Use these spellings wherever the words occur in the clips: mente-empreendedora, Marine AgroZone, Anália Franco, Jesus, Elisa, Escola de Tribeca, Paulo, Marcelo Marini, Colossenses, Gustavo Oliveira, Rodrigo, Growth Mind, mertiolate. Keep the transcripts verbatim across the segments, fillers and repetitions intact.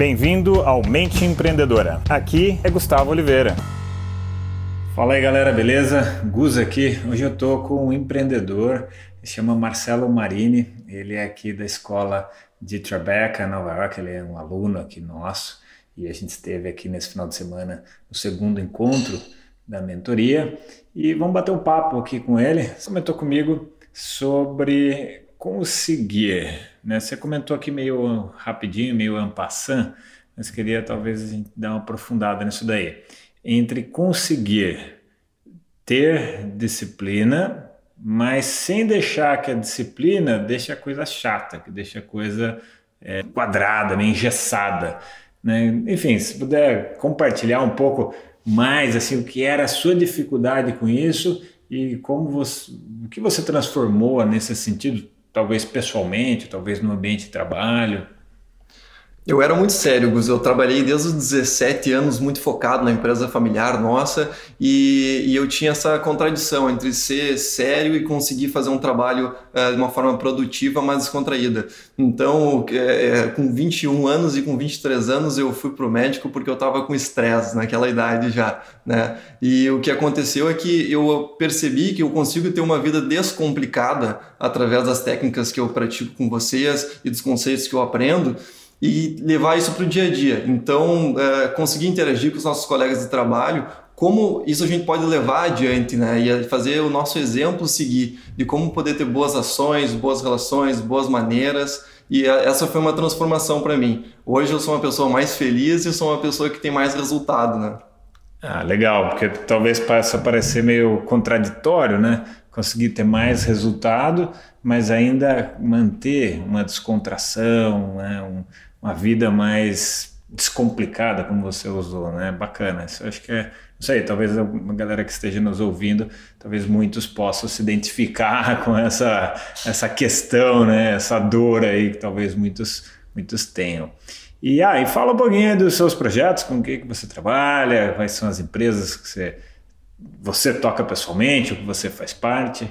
Bem-vindo ao Mente Empreendedora. Aqui é Gustavo Oliveira. Fala aí, galera, beleza? Gus aqui. Hoje eu tô com um empreendedor, se chama Marcelo Marini. Ele é aqui da Escola de Tribeca, Nova York. Ele é um aluno aqui nosso e a gente esteve aqui nesse final de semana no segundo encontro da mentoria e vamos bater um papo aqui com ele. Você comentou comigo sobre conseguir, né? Você comentou aqui meio rapidinho, meio en passant, mas queria talvez a gente dar uma aprofundada nisso daí. Entre conseguir ter disciplina, mas sem deixar que a disciplina deixe a coisa chata, que deixe a coisa é, quadrada, meio engessada, né? Enfim, se puder compartilhar um pouco mais assim, o que era a sua dificuldade com isso e como você, o que você transformou nesse sentido, talvez pessoalmente, talvez no ambiente de trabalho. Eu era muito sério, Gus. Eu trabalhei desde os dezessete anos muito focado na empresa familiar nossa e, e eu tinha essa contradição entre ser sério e conseguir fazer um trabalho uh, de uma forma produtiva, mas descontraída. Então, é, com vinte e um anos e com vinte e três anos eu fui para o médico porque eu estava com estresse naquela idade já, né? E o que aconteceu é que eu percebi que eu consigo ter uma vida descomplicada através das técnicas que eu pratico com vocês e dos conceitos que eu aprendo, e levar isso para o dia a dia. Então, é, conseguir interagir com os nossos colegas de trabalho, como isso a gente pode levar adiante, né? E fazer o nosso exemplo seguir, de como poder ter boas ações, boas relações, boas maneiras. E essa foi uma transformação para mim. Hoje eu sou uma pessoa mais feliz e sou uma pessoa que tem mais resultado, né? Ah, legal, porque talvez possa parecer meio contraditório, né? Conseguir ter mais resultado, mas ainda manter uma descontração, né? um, uma vida mais descomplicada, como você usou, né? Bacana. Isso acho que é, não sei, talvez uma galera que esteja nos ouvindo, talvez muitos possam se identificar com essa, essa questão, né? Essa dor aí que talvez muitos, muitos tenham. E aí, ah, fala um pouquinho dos seus projetos, com o que, que você trabalha, quais são as empresas que você, você toca pessoalmente, ou que você faz parte.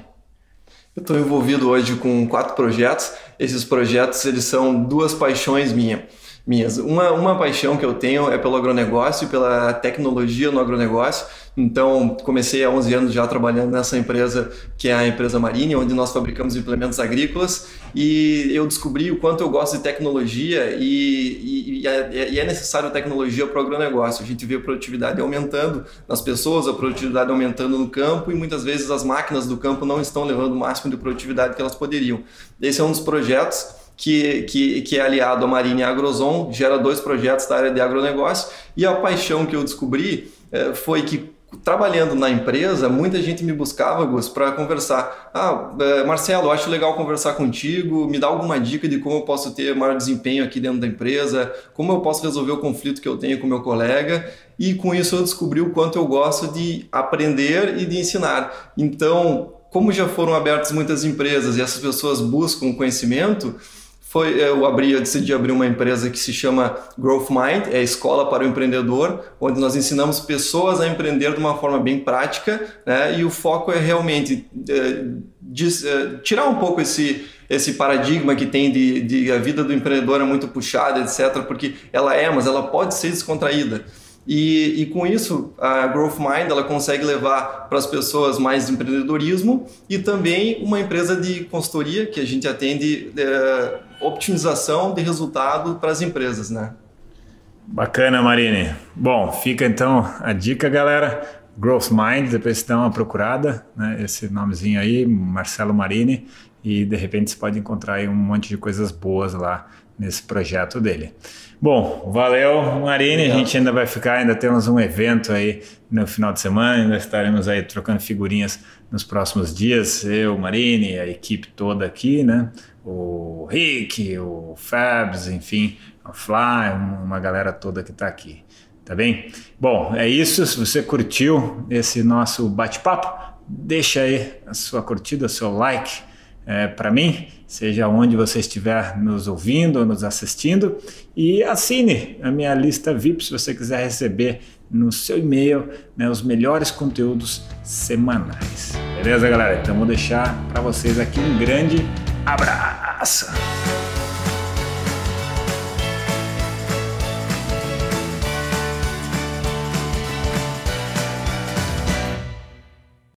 Eu estou envolvido hoje com quatro projetos. Esses projetos eles são duas paixões minha, minhas. Uma, uma paixão que eu tenho é pelo agronegócio e pela tecnologia no agronegócio. Então, comecei há onze anos já trabalhando nessa empresa, que é a empresa Marine, onde nós fabricamos implementos agrícolas, e eu descobri o quanto eu gosto de tecnologia e, e, e é necessário tecnologia para o agronegócio. A gente vê a produtividade aumentando nas pessoas, a produtividade aumentando no campo, e muitas vezes as máquinas do campo não estão levando o máximo de produtividade que elas poderiam. Esse é um dos projetos Que, que, que é aliado à Marine AgroZone, gera dois projetos da área de agronegócio, e a paixão que eu descobri eh, foi que, trabalhando na empresa, muita gente me buscava, Gus, para conversar. Ah, Marcelo, acho legal conversar contigo, me dá alguma dica de como eu posso ter maior desempenho aqui dentro da empresa, como eu posso resolver o conflito que eu tenho com meu colega. E com isso eu descobri o quanto eu gosto de aprender e de ensinar. Então, como já foram abertas muitas empresas e essas pessoas buscam conhecimento, Foi, eu, abri, eu decidi abrir uma empresa que se chama Growth Mind, é a escola para o empreendedor, onde nós ensinamos pessoas a empreender de uma forma bem prática, né? E o foco é realmente é, des, é, tirar um pouco esse, esse paradigma que tem de, de a vida do empreendedor é muito puxada, etcétera, porque ela é, mas ela pode ser descontraída. E, e com isso, a Growth Mind ela consegue levar para as pessoas mais empreendedorismo e também uma empresa de consultoria que a gente atende é, optimização de resultado para as empresas, né? Bacana, Marine. Bom, fica então a dica, galera. Growth Mind, depois você dá uma procurada, né? Esse nomezinho aí, Marcelo Marini, e de repente você pode encontrar aí um monte de coisas boas lá nesse projeto dele. Bom, valeu, Marine. Legal. A gente ainda vai ficar, ainda temos um evento aí no final de semana, ainda estaremos aí trocando figurinhas nos próximos dias, eu, Marine, a equipe toda aqui, né? O Rick, o Fabs, enfim, a Fly, uma galera toda que tá aqui, tá bem? Bom, é isso. Se você curtiu esse nosso bate-papo, deixa aí a sua curtida, o seu like, É, para mim, seja onde você estiver nos ouvindo ou nos assistindo, e assine a minha lista V I P se você quiser receber no seu e-mail, né, os melhores conteúdos semanais. Beleza, galera? Então vou deixar para vocês aqui um grande abraço!